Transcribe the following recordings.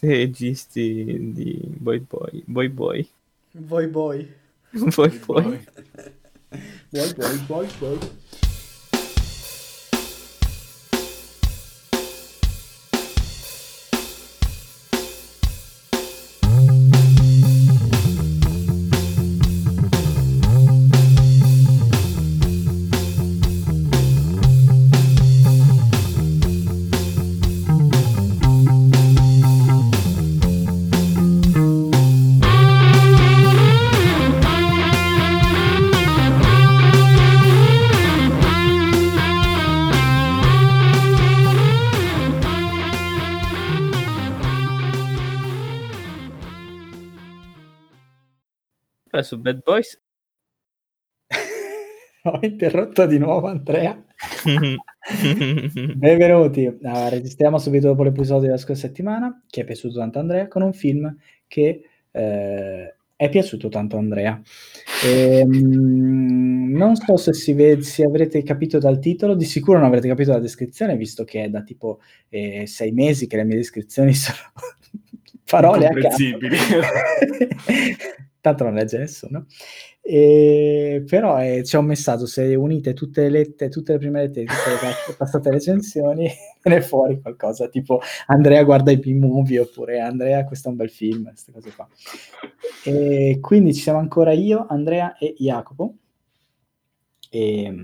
registi di Boy Boy. Su Bad Boys ho interrotto di nuovo Andrea. Benvenuti, registriamo subito dopo l'episodio della scorsa settimana che è piaciuto tanto a Andrea, con un film che è piaciuto tanto a Andrea e, non so se se avrete capito dal titolo, di sicuro non avrete capito la descrizione, visto che è da tipo 6 mesi che le mie descrizioni sono parole a caso. Tanto non legge nessuno, però c'è un messaggio: se unite tutte le prime lettere, tutte le passate recensioni, viene fuori qualcosa tipo Andrea guarda i B-movie, oppure Andrea questo è un bel film, queste cose qua. E quindi ci siamo ancora io, Andrea e Jacopo, e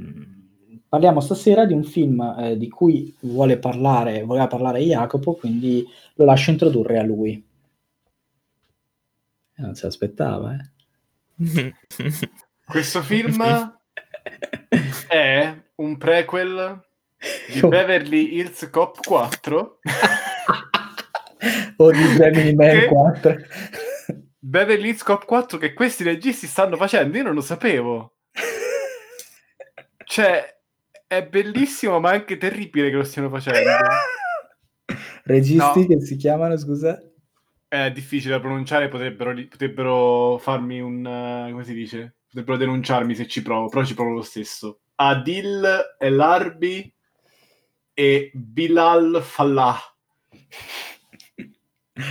parliamo stasera di un film di cui voleva parlare Jacopo, quindi lo lascio introdurre a lui. Non si aspettava, eh? Questo film è un prequel di Beverly Hills Cop 4 o di Gemini Man 4. Beverly Hills Cop 4 che questi registi stanno facendo, io non lo sapevo. Cioè, è bellissimo ma anche terribile che lo stiano facendo. Registi che si chiamano, scusa? È difficile da pronunciare, potrebbero farmi un... come si dice? Potrebbero denunciarmi se ci provo, però ci provo lo stesso. Adil El Arbi e Bilall Fallah.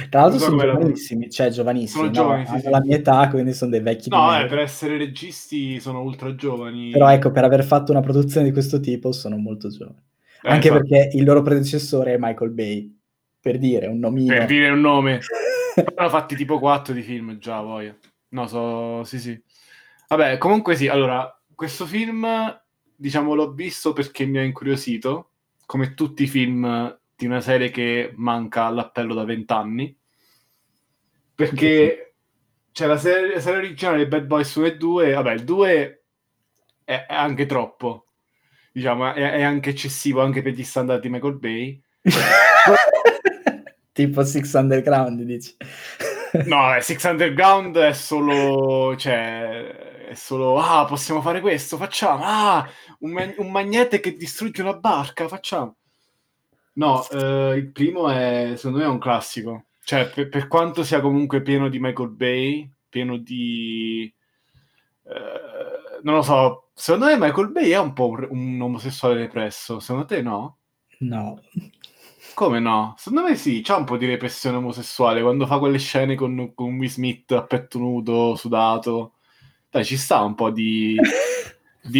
Tra l'altro sono giovanissimi, Sono giovani, sì. La mia età, quindi sono dei vecchi. No, per essere registi sono ultra giovani. Però ecco, per aver fatto una produzione di questo tipo sono molto giovani. Anche perché il loro predecessore è Michael Bay. Per dire un nomino. Per dire un nome. Hanno fatti tipo 4 di film già, poi. No, sì. Vabbè, comunque sì, allora, questo film, diciamo, l'ho visto perché mi ha incuriosito, come tutti i film di una serie che manca all'appello da 20 anni, perché c'è la serie originale di Bad Boys 1 e 2, vabbè, il 2 è anche troppo, diciamo, è anche eccessivo, anche per gli standard di Michael Bay. Tipo Six Underground, dici? No, Six Underground è solo... cioè, è solo... ah, possiamo fare questo, facciamo! Ah, un magnete che distrugge una barca, facciamo! No, il primo è... secondo me è un classico. Cioè, per quanto sia comunque pieno di Michael Bay, pieno di... non lo so, secondo me Michael Bay è un po' un omosessuale represso. Secondo te no? No. Come no? Secondo me sì, c'è un po' di repressione omosessuale quando fa quelle scene con Will Smith a petto nudo, sudato. Dai, ci sta un po' di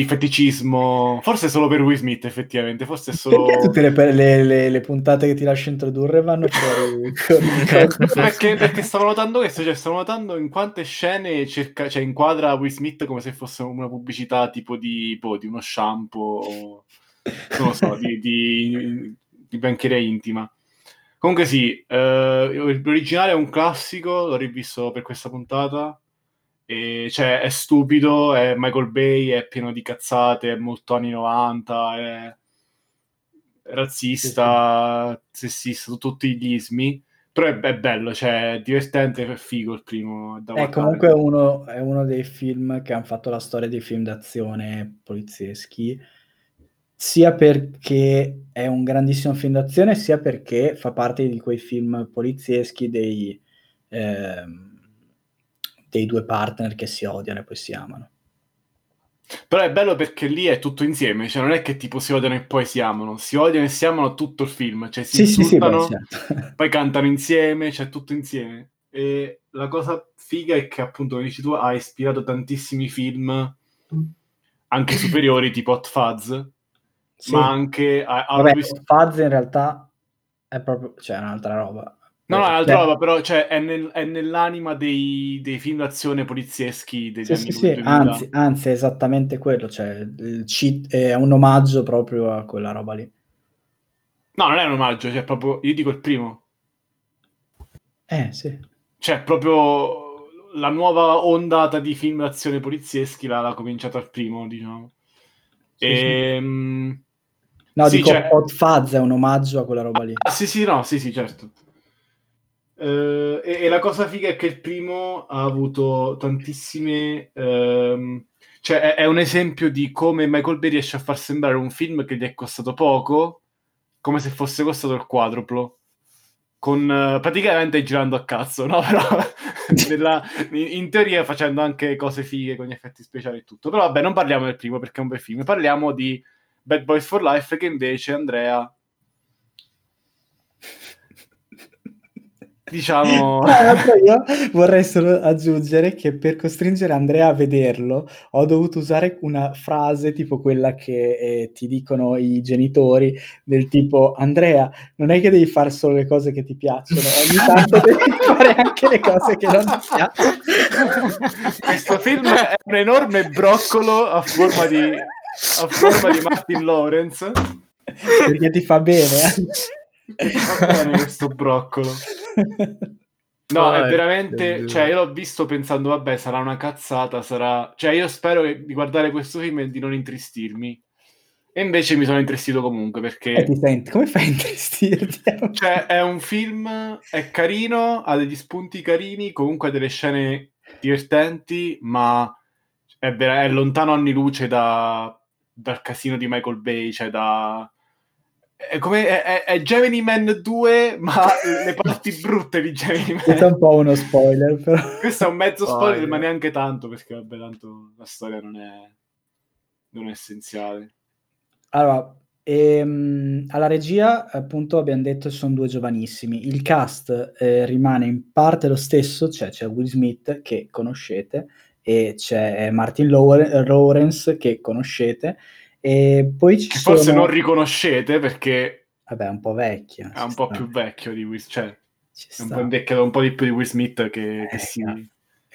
feticismo. Forse solo per Will Smith, effettivamente. Forse solo... Perché tutte le puntate che ti lascio introdurre vanno fuori? Perché stavo notando questo, cioè stavo notando in quante scene inquadra Will Smith come se fosse una pubblicità tipo di uno shampoo o... non lo so, di biancheria intima. Comunque sì, l'originale è un classico, l'ho rivisto per questa puntata, e cioè è stupido, è Michael Bay, è pieno di cazzate, è molto anni 90, è razzista, sessista, tutti gli ismi, però è bello, cioè è divertente, è figo il primo. È comunque è uno dei film che hanno fatto la storia dei film d'azione polizieschi, sia perché è un grandissimo film d'azione, sia perché fa parte di quei film polizieschi dei due partner che si odiano e poi si amano. Però è bello perché lì è tutto insieme, cioè non è che tipo si odiano e poi si amano, si odiano e si amano tutto il film, cioè si insultano, poi cantano insieme, cioè tutto insieme. E la cosa figa è che appunto, come dici tu, ha ispirato tantissimi film anche superiori, tipo Hot Fuzz, sì. Ma anche Hot Fuzz in realtà è proprio, cioè, un'altra roba. No, un'altra roba, però cioè, è nell'anima dei film d'azione polizieschi degli anni 2000. Anzi, è esattamente quello, cioè è un omaggio proprio a quella roba lì. No, non è un omaggio, cioè proprio, io dico il primo. Sì. Cioè proprio la nuova ondata di film d'azione polizieschi l'ha cominciata al primo, diciamo. Sì, e... sì. No, sì, dico, cioè... Hot Fuzz è un omaggio a quella roba lì. Sì, certo. E la cosa figa è che il primo ha avuto tantissime cioè è un esempio di come Michael Bay riesce a far sembrare un film che gli è costato poco come se fosse costato il quadruplo, con praticamente girando a cazzo, no? Però in teoria facendo anche cose fighe con gli effetti speciali e tutto. Però vabbè, non parliamo del primo perché è un bel film, parliamo di Bad Boys for Life, che invece Andrea diciamo... Io vorrei solo aggiungere che per costringere Andrea a vederlo ho dovuto usare una frase tipo quella che ti dicono i genitori, del tipo: Andrea, non è che devi fare solo le cose che ti piacciono, ogni tanto devi fare anche le cose che non ti piacciono. Questo film è un enorme broccolo a forma di Martin Lawrence, perché ti fa bene. Questo broccolo, no, è veramente, cioè io l'ho visto pensando vabbè, sarà una cazzata, cioè io spero di guardare questo film e di non intristirmi, e invece mi sono intristito comunque, perché come fai a intristirti? Cioè è un film, è carino, ha degli spunti carini, comunque ha delle scene divertenti, ma è lontano anni luce dal casino di Michael Bay, cioè è Gemini Man 2, ma le parti brutte di Gemini Man. Questo è un po' uno spoiler, però. Questo è un mezzo spoiler, ma neanche tanto, perché vabbè, tanto la storia non è essenziale. Allora, alla regia, appunto, abbiamo detto che sono due giovanissimi. Il cast rimane in parte lo stesso, cioè c'è Will Smith, che conoscete, e c'è Martin Lawrence, che conoscete. E poi ci sono... Forse non riconoscete perché... Vabbè, è un po' vecchio. È un po' più vecchio di Will Smith. Cioè, è un po' invecchiato un po' di più di Will Smith che sì.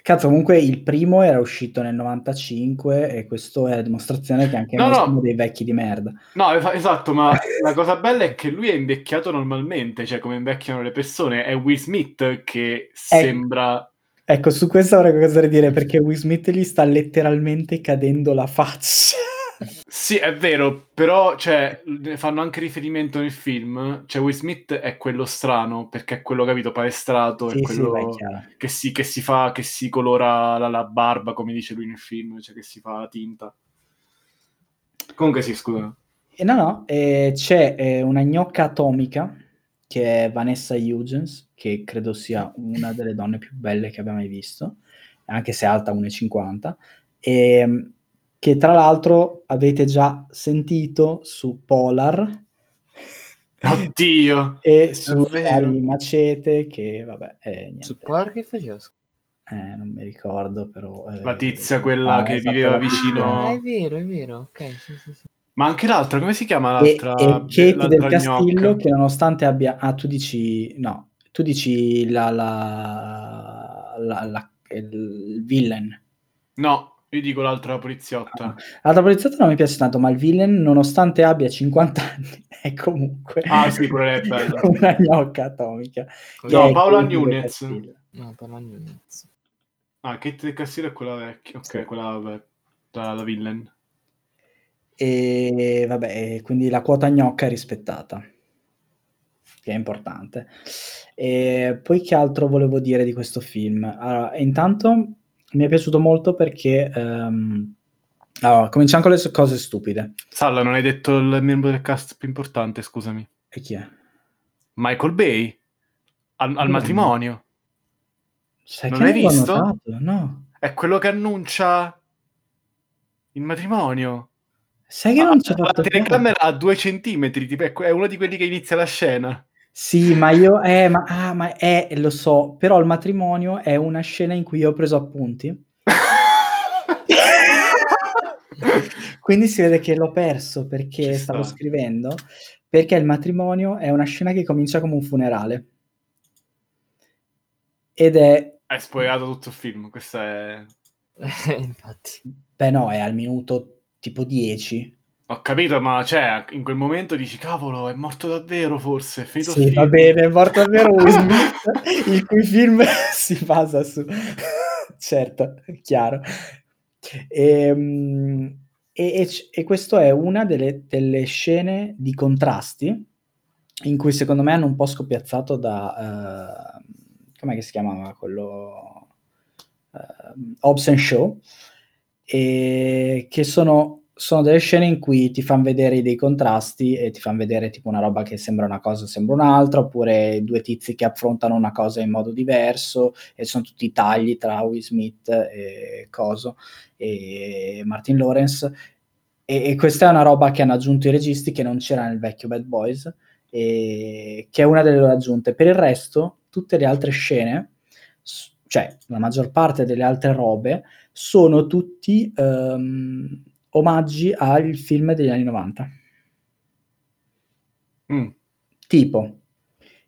Cazzo, comunque il primo era uscito nel 95 e questo è la dimostrazione che anche noi siamo dei vecchi di merda. No, esatto, ma la cosa bella è che lui è invecchiato normalmente, cioè come invecchiano le persone. È Will Smith che sembra... Ecco, su questo avrei cosa da dire, perché Will Smith gli sta letteralmente cadendo la faccia. Sì, è vero, però cioè, fanno anche riferimento nel film, cioè Will Smith è quello strano, perché è quello, capito, palestrato, è quello che si colora la barba, come dice lui nel film, cioè che si fa la tinta. Comunque sì, scusa. C'è una gnocca atomica, che è Vanessa Hudgens, che credo sia una delle donne più belle che abbia mai visto, anche se è alta 1,50, e... che tra l'altro avete già sentito su Polar, oddio, e su Ari Macete, che vabbè, niente. Su Polar che faceva? Non mi ricordo, però... la tizia quella che viveva vicino... È vero, ok, sì. Ma anche l'altra, come si chiama l'altra? E Kate del Castillo, gnocca. Che nonostante abbia... Ah, tu dici... No, tu dici il villain. No. Io dico l'altra poliziotta. L'altra poliziotta non mi piace tanto, ma il villain, nonostante abbia 50 anni, è comunque una gnocca atomica. No, Paola Nunez. Kate del Castillo è quella vecchia. Ok, quella la villain. E vabbè, quindi la quota gnocca è rispettata, che è importante. E poi che altro volevo dire di questo film? Allora, intanto... mi è piaciuto molto perché cominciamo con le cose stupide. Salla, non hai detto il membro del cast più importante, scusami. E chi è? Michael Bay al matrimonio. Sai, non l'hai visto? Notato, no. È quello che annuncia Il matrimonio. Sai che non ci ho fatto. La telecamera ha 2 centimetri, tipo, è uno di quelli che inizia la scena. Sì, ma io lo so, però il matrimonio è una scena in cui io ho preso appunti. Quindi si vede che l'ho perso perché stavo scrivendo, perché il matrimonio è una scena che comincia come un funerale. Ed è... Hai spoilerato tutto il film, questa è... Infatti. Beh no, è al minuto tipo 10. Ho capito, ma cioè, in quel momento dici, cavolo, è morto davvero forse, è finito sì, film. Va bene, è morto davvero Will Smith, il cui film si basa su... Certo, è chiaro. E questo è una delle scene di contrasti in cui secondo me hanno un po' scoppiazzato da com'è che si chiamava quello Hobbs and Shaw, e che sono delle scene in cui ti fanno vedere dei contrasti e ti fanno vedere tipo una roba che sembra una cosa sembra un'altra, oppure due tizi che affrontano una cosa in modo diverso, e sono tutti i tagli tra Will Smith e Coso e Martin Lawrence, e questa è una roba che hanno aggiunto i registi che non c'era nel vecchio Bad Boys, e che è una delle loro aggiunte. Per il resto tutte le altre scene, cioè la maggior parte delle altre robe, sono tutti omaggi al film degli anni 90. Tipo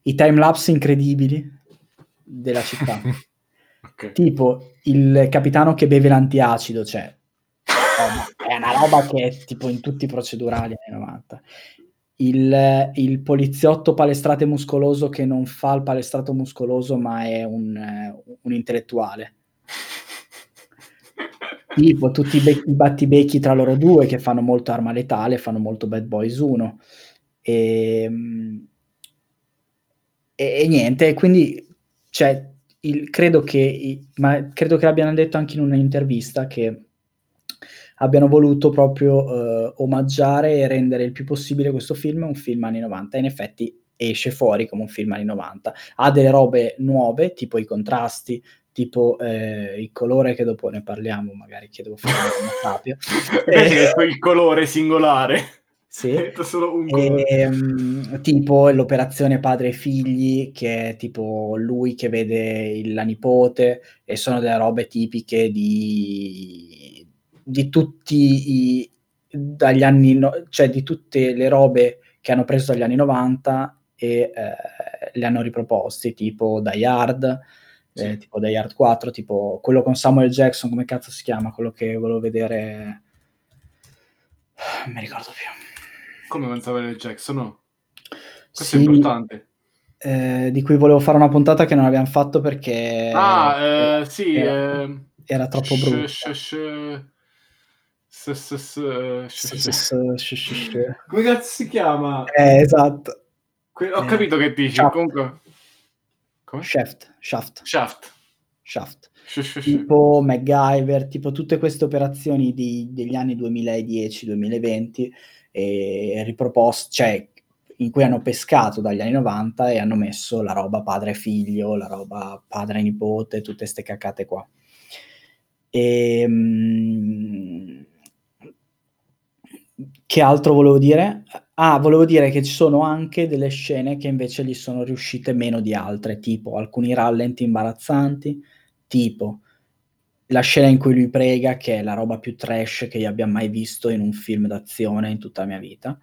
i timelapse incredibili della città. Okay. Tipo il capitano che beve l'antiacido, cioè è una roba che è tipo in tutti i procedurali anni 90. Il poliziotto palestrato e muscoloso che non fa il palestrato muscoloso ma è un intellettuale. Tipo tutti i battibecchi tra loro due che fanno molto Arma Letale, fanno molto Bad Boys 1 e niente, quindi cioè, credo che abbiano detto anche in un'intervista che abbiano voluto proprio omaggiare e rendere il più possibile questo film un film anni 90, e in effetti esce fuori come un film anni 90. Ha delle robe nuove, tipo i contrasti, tipo il colore, che dopo ne parliamo, magari che devo fare un capio. Il colore singolare. Sì. Solo un colore. Tipo l'operazione padre e figli, che è tipo lui che vede la nipote, e sono delle robe tipiche di tutti dagli anni, cioè di tutte le robe che hanno preso dagli anni 90 e le hanno riproposte, tipo Die Hard. Sì. Tipo Die Hard 4, tipo quello con Samuel Jackson, come cazzo si chiama? Quello che volevo vedere, non mi ricordo più. Come con Samuel Jackson, no? Questo sì, è importante. Di cui volevo fare una puntata che non abbiamo fatto perché era troppo brutto. Come cazzo si chiama? Esatto. Ho capito che dici, comunque. Shaft. Tipo MacGyver, tipo tutte queste operazioni degli anni 2010-2020 riproposte, cioè in cui hanno pescato dagli anni 90 e hanno messo la roba padre figlio, la roba padre nipote, tutte ste caccate qua. Che altro volevo dire? Ah, volevo dire che ci sono anche delle scene che invece gli sono riuscite meno di altre, tipo alcuni rallenti imbarazzanti, tipo la scena in cui lui prega, che è la roba più trash che io abbia mai visto in un film d'azione in tutta la mia vita,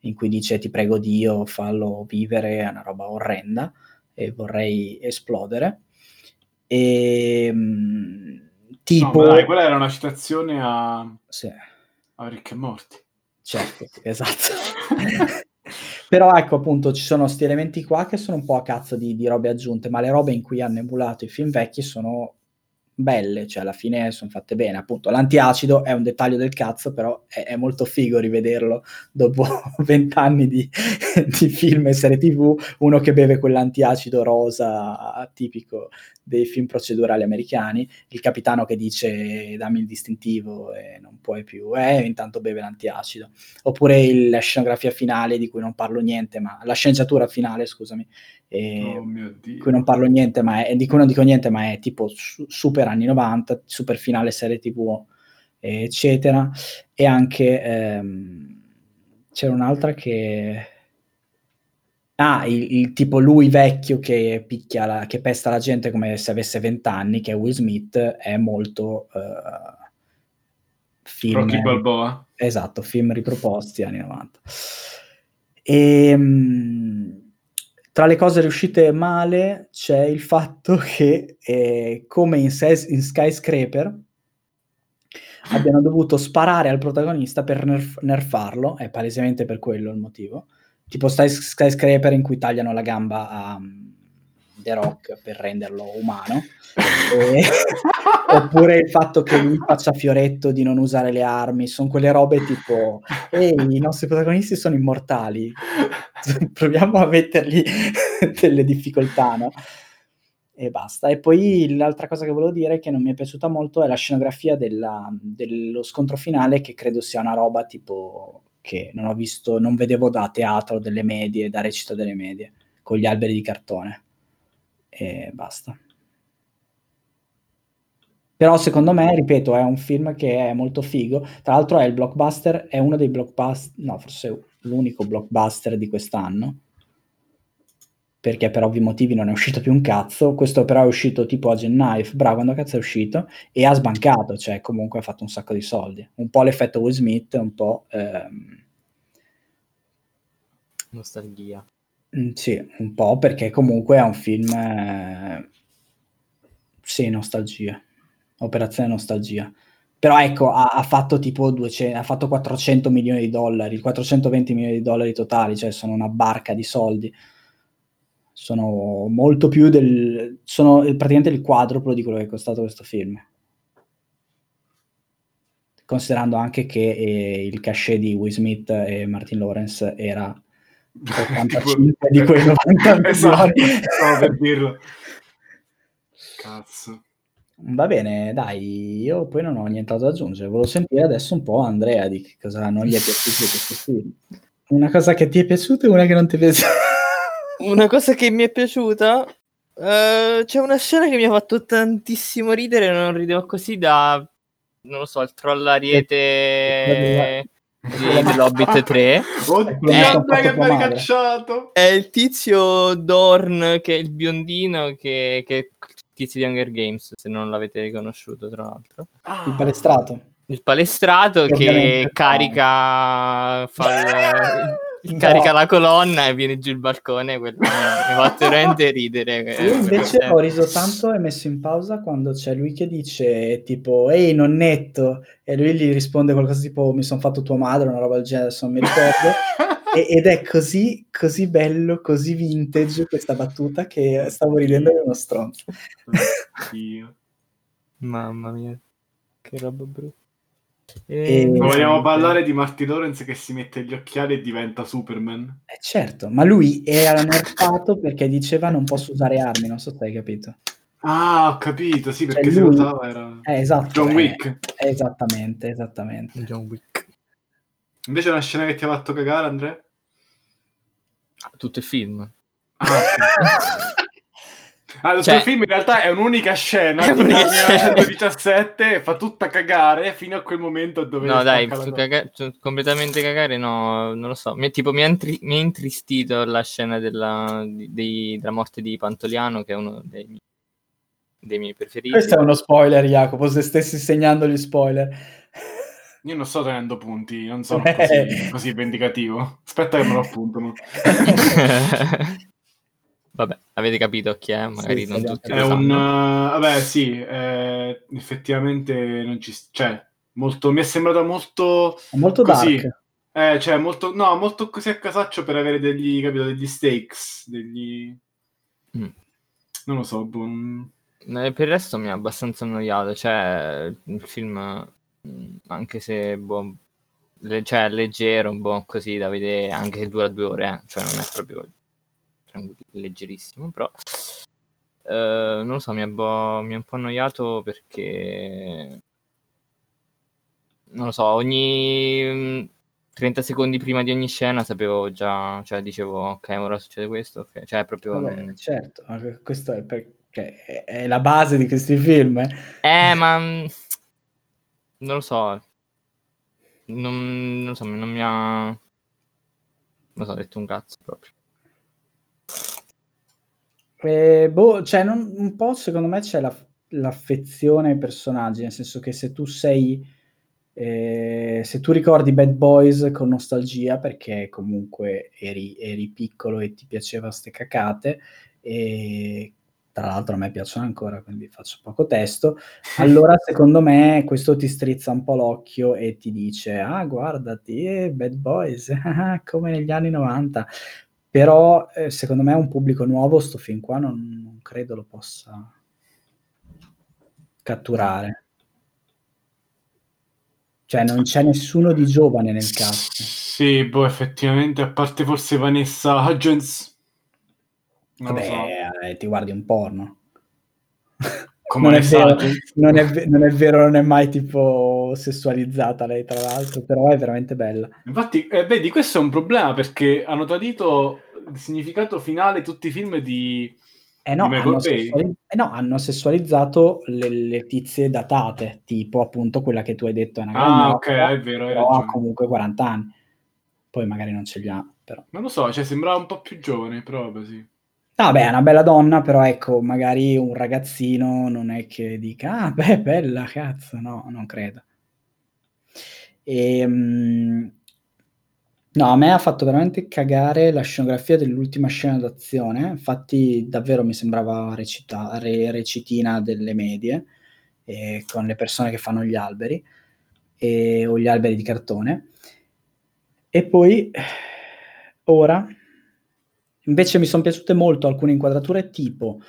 in cui dice ti prego Dio, fallo vivere, è una roba orrenda e vorrei esplodere. Tipo... No, dai, quella era una citazione a Ricchi e Morti. Certo, esatto. Però ecco, appunto, ci sono sti elementi qua che sono un po' a cazzo di robe aggiunte, ma le robe in cui hanno emulato i film vecchi sono belle, cioè alla fine sono fatte bene. Appunto, l'antiacido è un dettaglio del cazzo, però è molto figo rivederlo dopo 20 anni di film e serie TV, uno che beve quell'antiacido rosa tipico dei film procedurali americani, il capitano che dice dammi il distintivo e non puoi più, intanto beve l'antiacido. Oppure la scenografia finale di cui non parlo niente, ma la sceneggiatura finale, scusami, di cui non parlo niente, ma è tipo super anni 90, super finale serie TV, eccetera. E anche c'era un'altra che... Ah, il tipo lui vecchio che picchia che pesta la gente come se avesse 20 anni, che è Will Smith, è molto film... Rocky Balboa. Esatto, film riproposti anni 90. E tra le cose riuscite male c'è il fatto che come in Skyscraper abbiano dovuto sparare al protagonista per nerfarlo, è palesemente per quello il motivo. Tipo Skyscraper, in cui tagliano la gamba a The Rock per renderlo umano, oppure il fatto che lui faccia fioretto di non usare le armi, sono quelle robe tipo i nostri protagonisti sono immortali, proviamo a mettergli delle difficoltà, no? E basta. E poi l'altra cosa che volevo dire, che non mi è piaciuta molto, è la scenografia dello scontro finale, che credo sia una roba tipo... che non ho visto, non vedevo da teatro delle medie, da recita delle medie, con gli alberi di cartone e basta. Però secondo me, ripeto, è un film che è molto figo, tra l'altro è il blockbuster, è uno dei blockbuster, no, forse l'unico blockbuster di quest'anno, perché per ovvi motivi non è uscito più un cazzo. Questo però è uscito tipo a gennaio, bravo, quando cazzo è uscito, e ha sbancato, cioè comunque ha fatto un sacco di soldi, un po' l'effetto Will Smith, un po' nostalgia, sì, un po', perché comunque è un film sì, nostalgia, operazione nostalgia. Però ecco, ha fatto tipo ha fatto $400 milioni, $420 milioni totali, cioè sono una barca di soldi, sono molto più sono praticamente il quadruplo di quello che è costato questo film, considerando anche che il cachet di Will Smith e Martin Lawrence era 85 di quei 90 esatto, per dirlo. Cazzo. Va bene, dai, io poi non ho nient'altro da aggiungere, volevo sentire adesso un po' Andrea di che cosa non gli è piaciuto questo film. Una cosa che ti è piaciuta e una che non ti è piaciuta. Una cosa che mi è piaciuta, c'è una scena che mi ha fatto tantissimo ridere, non ridevo così da, non lo so, il troll ariete dell'Hobbit 3. Oddio, che mi hai cacciato! È il tizio Dorn, che è il biondino, che è il tizio di Hunger Games, se non l'avete riconosciuto, tra l'altro. Ah. Il palestrato. Il palestrato che carica... carica la colonna e viene giù il balcone, quello mi fa veramente ridere. Io invece ho riso tanto e messo in pausa quando c'è lui che dice tipo ehi nonnetto, e lui gli risponde qualcosa tipo mi sono fatto tua madre, una roba del genere, adesso non mi ricordo. Ed è così bello, così vintage questa battuta, che stavo ridendo di uno stronzo. Mamma mia, che roba brutta. Vogliamo parlare di Martin Lawrence che si mette gli occhiali e diventa Superman? Certo, ma lui era nerfato perché diceva non posso usare armi, non so se hai capito. Ah, ho capito, sì, perché lui, si notava era esatto, John Wick. Esattamente. John Wick. Invece è una scena che ti ha fatto cagare, Andrea? Tutto il film. Il film in realtà è un'unica scena, è 1917, e fa tutta cagare fino a quel momento dove... No dai, completamente cagare no, non lo so, mi è intristito la scena della morte di Pantoliano, che è uno dei miei preferiti. Questo è uno spoiler, Jacopo, se stessi segnando gli spoiler. Io non sto tenendo punti, non sono così vendicativo, aspetta che me lo appuntano. Vabbè, avete capito chi è, magari sì, non tutti lo sanno. Effettivamente non ci... Cioè, molto... Mi è sembrata molto... Molto così, dark. Cioè, molto... No, molto così a casaccio per avere degli, capito, degli stakes, degli... Non lo so, Per il resto mi ha abbastanza annoiato, cioè, il film, anche se, cioè, leggero, così, da vedere, anche se dura 2 ore, cioè, non è proprio... leggerissimo, però non lo so, mi è un po' annoiato perché non lo so, ogni 30 secondi prima di ogni scena sapevo già, cioè dicevo ok, ora succede questo, okay. Cioè è proprio... Vabbè, certo, questo è perché è la base di questi film. Ma Non lo so. Non so, non mi ha... Non so, ho detto un cazzo proprio. Boh, cioè non, un po' secondo me c'è l'affezione ai personaggi, nel senso che se tu sei... se tu ricordi Bad Boys con nostalgia, perché comunque eri piccolo e ti piaceva ste cacate, e tra l'altro a me piacciono ancora, quindi faccio poco testo, allora secondo me questo ti strizza un po' l'occhio e ti dice: ah, guardati, Bad Boys, come negli anni 90. Però secondo me un pubblico nuovo sto film qua non credo lo possa catturare. Cioè non c'è nessuno di giovane nel cast. Sì, boh, effettivamente, a parte forse Vanessa Hudgens. Vabbè, so. Ti guardi un porno. Come non è vero, non è mai tipo sessualizzata lei, tra l'altro, però è veramente bella. Infatti, vedi, questo è un problema, perché hanno tradito il significato finale tutti i film di... hanno sessualizzato le tizie datate, tipo appunto quella che tu hai detto è una grande opera, è vero, però ha comunque 40 anni, poi magari non ce li ha, però non lo so, cioè sembrava un po' più giovane, però sì. Vabbè, è una bella donna, però ecco, magari un ragazzino non è che dica: ah, beh, bella, cazzo, no, non credo. No, a me ha fatto veramente cagare la scenografia dell'ultima scena d'azione, infatti davvero mi sembrava recitina delle medie, con le persone che fanno gli alberi, o gli alberi di cartone. E poi, ora, invece mi sono piaciute molto alcune inquadrature, tipo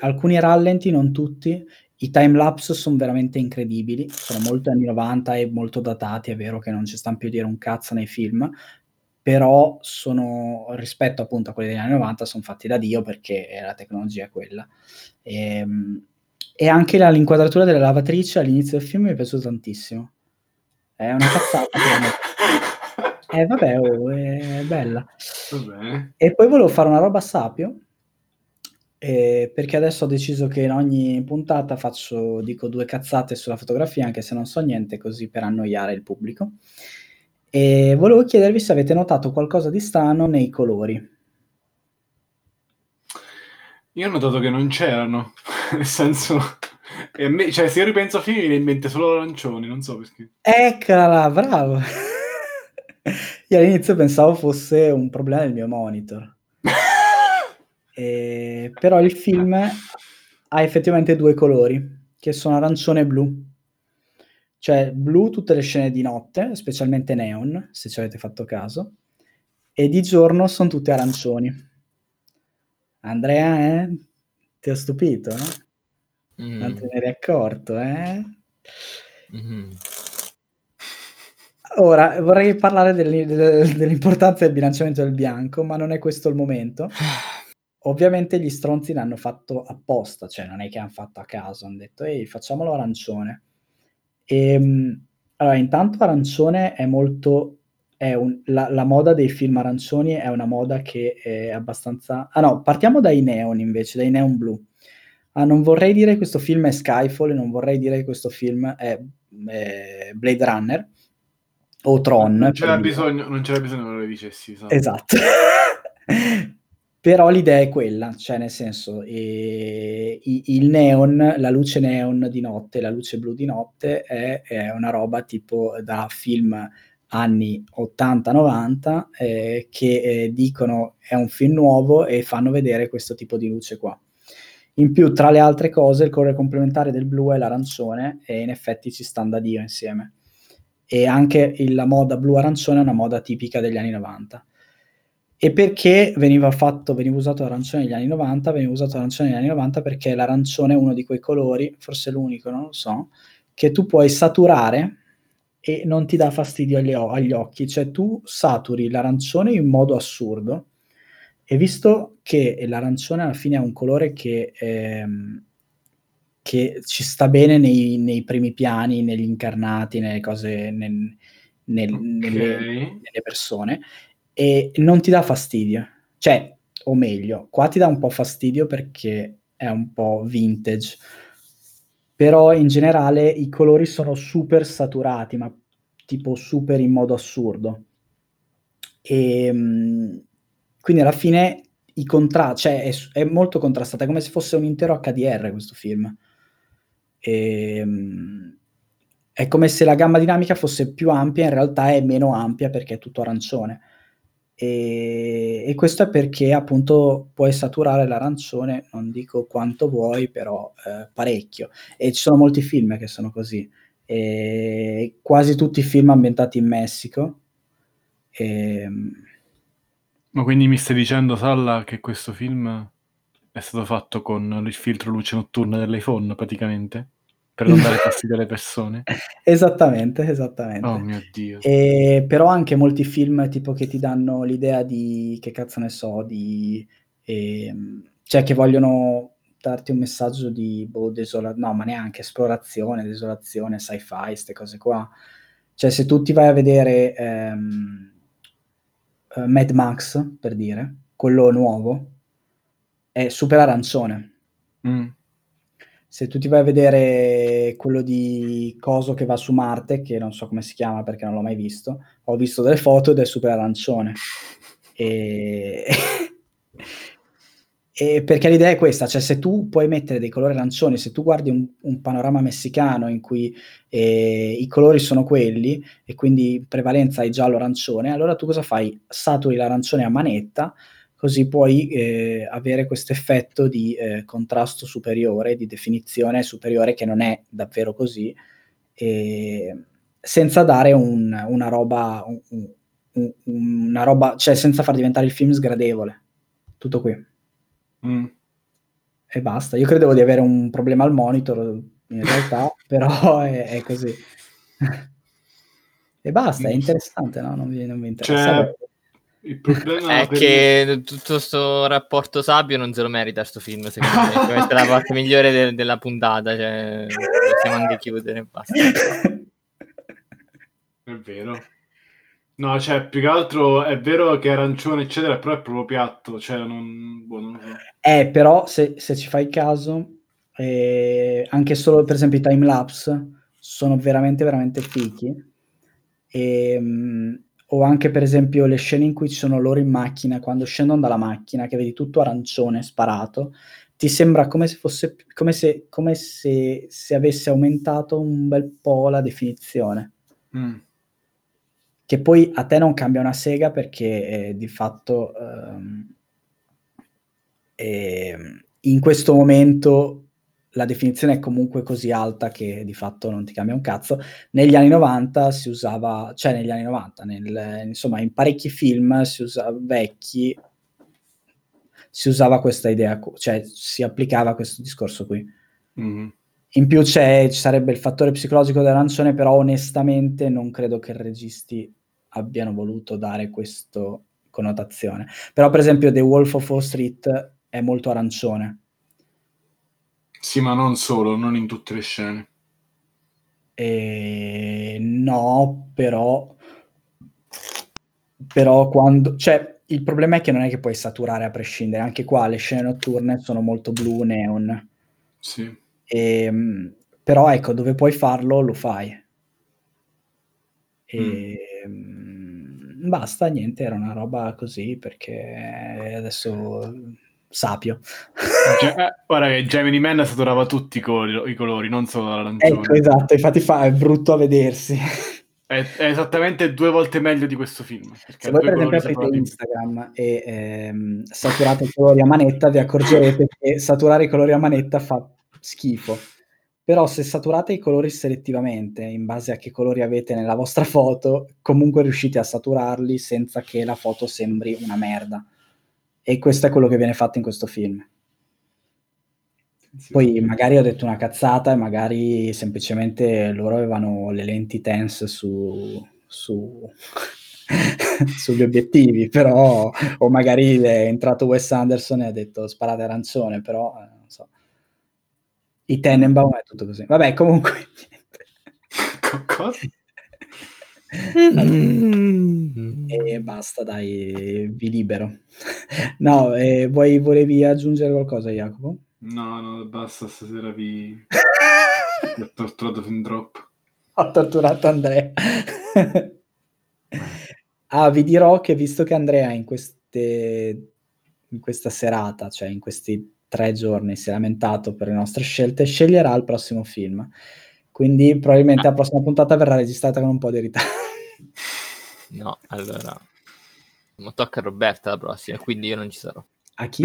alcuni rallenti, non tutti. I timelapse sono veramente incredibili, sono molto anni 90 e molto datati, è vero che non ci stanno più a dire un cazzo nei film, però sono, rispetto appunto a quelli degli anni 90, sono fatti da Dio, perché la tecnologia è quella. E anche l'inquadratura della lavatrice all'inizio del film mi è piaciuta tantissimo. È una cazzata. Vabbè, è bella. Vabbè. E poi volevo fare una roba sapio. Perché adesso ho deciso che in ogni puntata dico due cazzate sulla fotografia, anche se non so niente, così per annoiare il pubblico. E volevo chiedervi se avete notato qualcosa di strano nei colori. Io ho notato che non c'erano, nel senso, cioè se io ripenso a film mi viene in mente solo arancioni, non so perché. Eccola, bravo. Io all'inizio pensavo fosse un problema del mio monitor. Però il film ha effettivamente due colori che sono arancione e blu, cioè blu tutte le scene di notte, specialmente neon, se ci avete fatto caso, e di giorno sono tutte arancioni. Andrea, ti ho stupito, no? Non te ne eri accorto, Ora vorrei parlare dell'importanza del bilanciamento del bianco, ma non è questo il momento. Ovviamente gli stronzi l'hanno fatto apposta, cioè non è che hanno fatto a caso, hanno detto: ehi, facciamolo arancione. Allora, intanto arancione è molto... la moda dei film arancioni è una moda che è abbastanza... Ah no, partiamo dai neon invece, dai neon blu. Ah, non vorrei dire che questo film è Skyfall, e non vorrei dire che questo film è Blade Runner, o Tron. Non c'era bisogno che lo dicessi. So. Esatto. Però l'idea è quella, cioè nel senso, il neon, la luce neon di notte, la luce blu di notte è una roba tipo da film anni 80-90 che dicono è un film nuovo e fanno vedere questo tipo di luce qua. In più, tra le altre cose, il colore complementare del blu è l'arancione e in effetti ci stanno da Dio insieme. E anche la moda blu-arancione è una moda tipica degli anni 90. E perché veniva usato arancione negli anni 90? Veniva usato arancione negli anni 90 perché l'arancione è uno di quei colori, forse l'unico, non lo so, che tu puoi saturare e non ti dà fastidio agli occhi. Cioè tu saturi l'arancione in modo assurdo, e visto che l'arancione alla fine è un colore che ci sta bene nei primi piani, negli incarnati, nelle cose, nelle persone, e non ti dà fastidio, cioè, o meglio, qua ti dà un po' fastidio perché è un po' vintage, però in generale i colori sono super saturati, ma tipo super in modo assurdo. E quindi alla fine i è molto contrastata, è come se fosse un intero HDR questo film. E è come se la gamma dinamica fosse più ampia, in realtà è meno ampia perché è tutto arancione. E questo è perché appunto puoi saturare l'arancione, non dico quanto vuoi, però parecchio. E ci sono molti film che sono così. E quasi tutti i film ambientati in Messico. Ma quindi mi stai dicendo, Salla, che questo film è stato fatto con il filtro luce notturna dell'iPhone praticamente? Per non dare fastidio alle persone? Esattamente. Oh mio Dio. Però anche molti film tipo che ti danno l'idea di, che cazzo ne so, di cioè che vogliono darti un messaggio di no, ma neanche esplorazione, desolazione, sci-fi, queste cose qua. Cioè se tu ti vai a vedere Mad Max, per dire, quello nuovo, è super arancione. Se tu ti vai a vedere quello di Coso che va su Marte, che non so come si chiama perché non l'ho mai visto, ho visto delle foto ed è super arancione. E perché l'idea è questa, cioè se tu puoi mettere dei colori arancioni, se tu guardi un panorama messicano in cui i colori sono quelli e quindi in prevalenza hai giallo-arancione, allora tu cosa fai? Saturi l'arancione a manetta, così puoi avere questo effetto di contrasto superiore, di definizione superiore, che non è davvero così, senza dare una roba, cioè senza far diventare il film sgradevole. Tutto qui. E basta. Io credevo di avere un problema al monitor, in realtà, però è così. E basta, è interessante, no? Non mi interessa. Cioè... Il problema è che tutto sto rapporto sabbio non se lo merita sto film, secondo me. Questa è la parte migliore della puntata, cioè possiamo anche chiudere e basta. È vero. No, cioè, più che altro è vero che è arancione, eccetera, però è proprio piatto, cioè non so. Però, se ci fai caso, anche solo, per esempio, i timelapse sono veramente, veramente fichi. O anche per esempio le scene in cui ci sono loro in macchina, quando scendono dalla macchina, che vedi tutto arancione sparato, ti sembra come se fosse come se avesse aumentato un bel po' la definizione, che poi a te non cambia una sega, perché di fatto in questo momento la definizione è comunque così alta che di fatto non ti cambia un cazzo. Negli anni 90 si usava, cioè negli anni 90, insomma in parecchi film vecchi si usava questa idea, cioè si applicava questo discorso qui. In più ci sarebbe il fattore psicologico dell'arancione, però onestamente non credo che i registi abbiano voluto dare questa connotazione. Però per esempio The Wolf of Wall Street è molto arancione. Sì, ma non solo, non in tutte le scene. No, però quando... Cioè, il problema è che non è che puoi saturare a prescindere. Anche qua le scene notturne sono molto blu, neon. Sì. Però ecco, dove puoi farlo, lo fai. Basta, niente, era una roba così, perché adesso... sapio. Ora che Gemini Man saturava tutti i colori, non solo l'arancione. Ecco, esatto, infatti è brutto a vedersi. È esattamente 2 volte meglio di questo film. Se voi per esempio aprite Instagram e saturate i colori a manetta, vi accorgerete che saturare i colori a manetta fa schifo. Però se saturate i colori selettivamente, in base a che colori avete nella vostra foto, comunque riuscite a saturarli senza che la foto sembri una merda. E questo è quello che viene fatto in questo film. Sì. Poi magari ho detto una cazzata e magari semplicemente loro avevano le lenti tense sugli obiettivi, però, o magari è entrato Wes Anderson e ha detto sparate arancione, però non so. I Tenenbaum è tutto così. Vabbè, comunque niente. Cosa? E basta, dai, vi libero. No, volevi aggiungere qualcosa, Jacopo? No, basta, stasera vi ho torturato fin troppo. Ho torturato Andrea. Vi dirò che, visto che Andrea in questa serata, cioè in questi 3 giorni, si è lamentato per le nostre scelte, sceglierà il prossimo film. Quindi probabilmente la prossima puntata verrà registrata con un po' di ritardo. No, allora... ma tocca a Roberta la prossima, quindi io non ci sarò. A chi?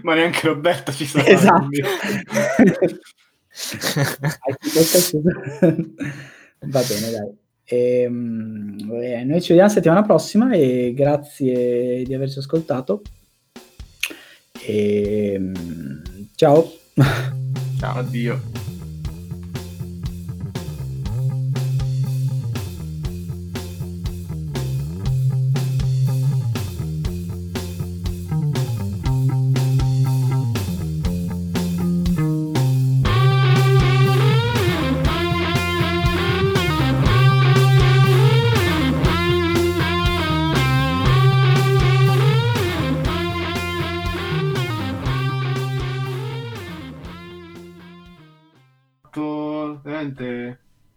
Ma neanche Roberta ci sarà. Esatto. Va bene, dai. Noi ci vediamo settimana prossima e grazie di averci ascoltato. Ciao. Ciao, addio.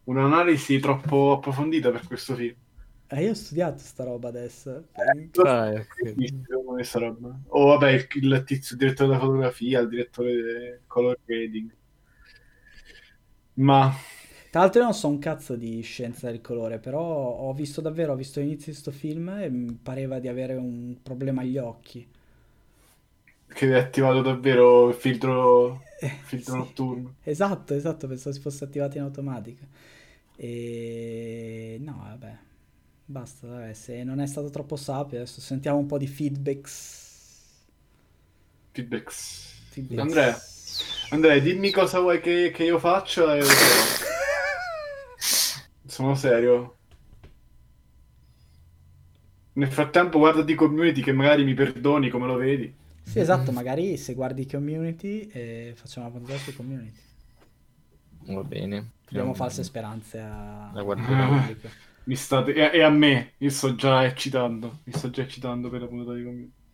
Un'analisi troppo approfondita per questo film. Io ho studiato sta roba adesso. Questa roba. Oh, vabbè, il tizio, il direttore della fotografia, il direttore del color grading. Ma tra l'altro io non so un cazzo di scienza del colore, però ho visto l'inizio di sto film e mi pareva di avere un problema agli occhi. Che vi è attivato davvero il filtro sì, notturno. Esatto, pensavo si fosse attivato in automatico. E no, vabbè, basta, vabbè, se non è stato troppo sapio, adesso sentiamo un po' di feedbacks. Andrea, dimmi cosa vuoi che io faccia e... Sono serio. Nel frattempo guarda di Community, che magari mi perdoni come lo vedi. Sì, esatto, magari se guardi Community facciamo una puntata su Community. Va bene. Abbiamo false speranze a guardare. E a me, io sto già eccitando per la puntata di Community.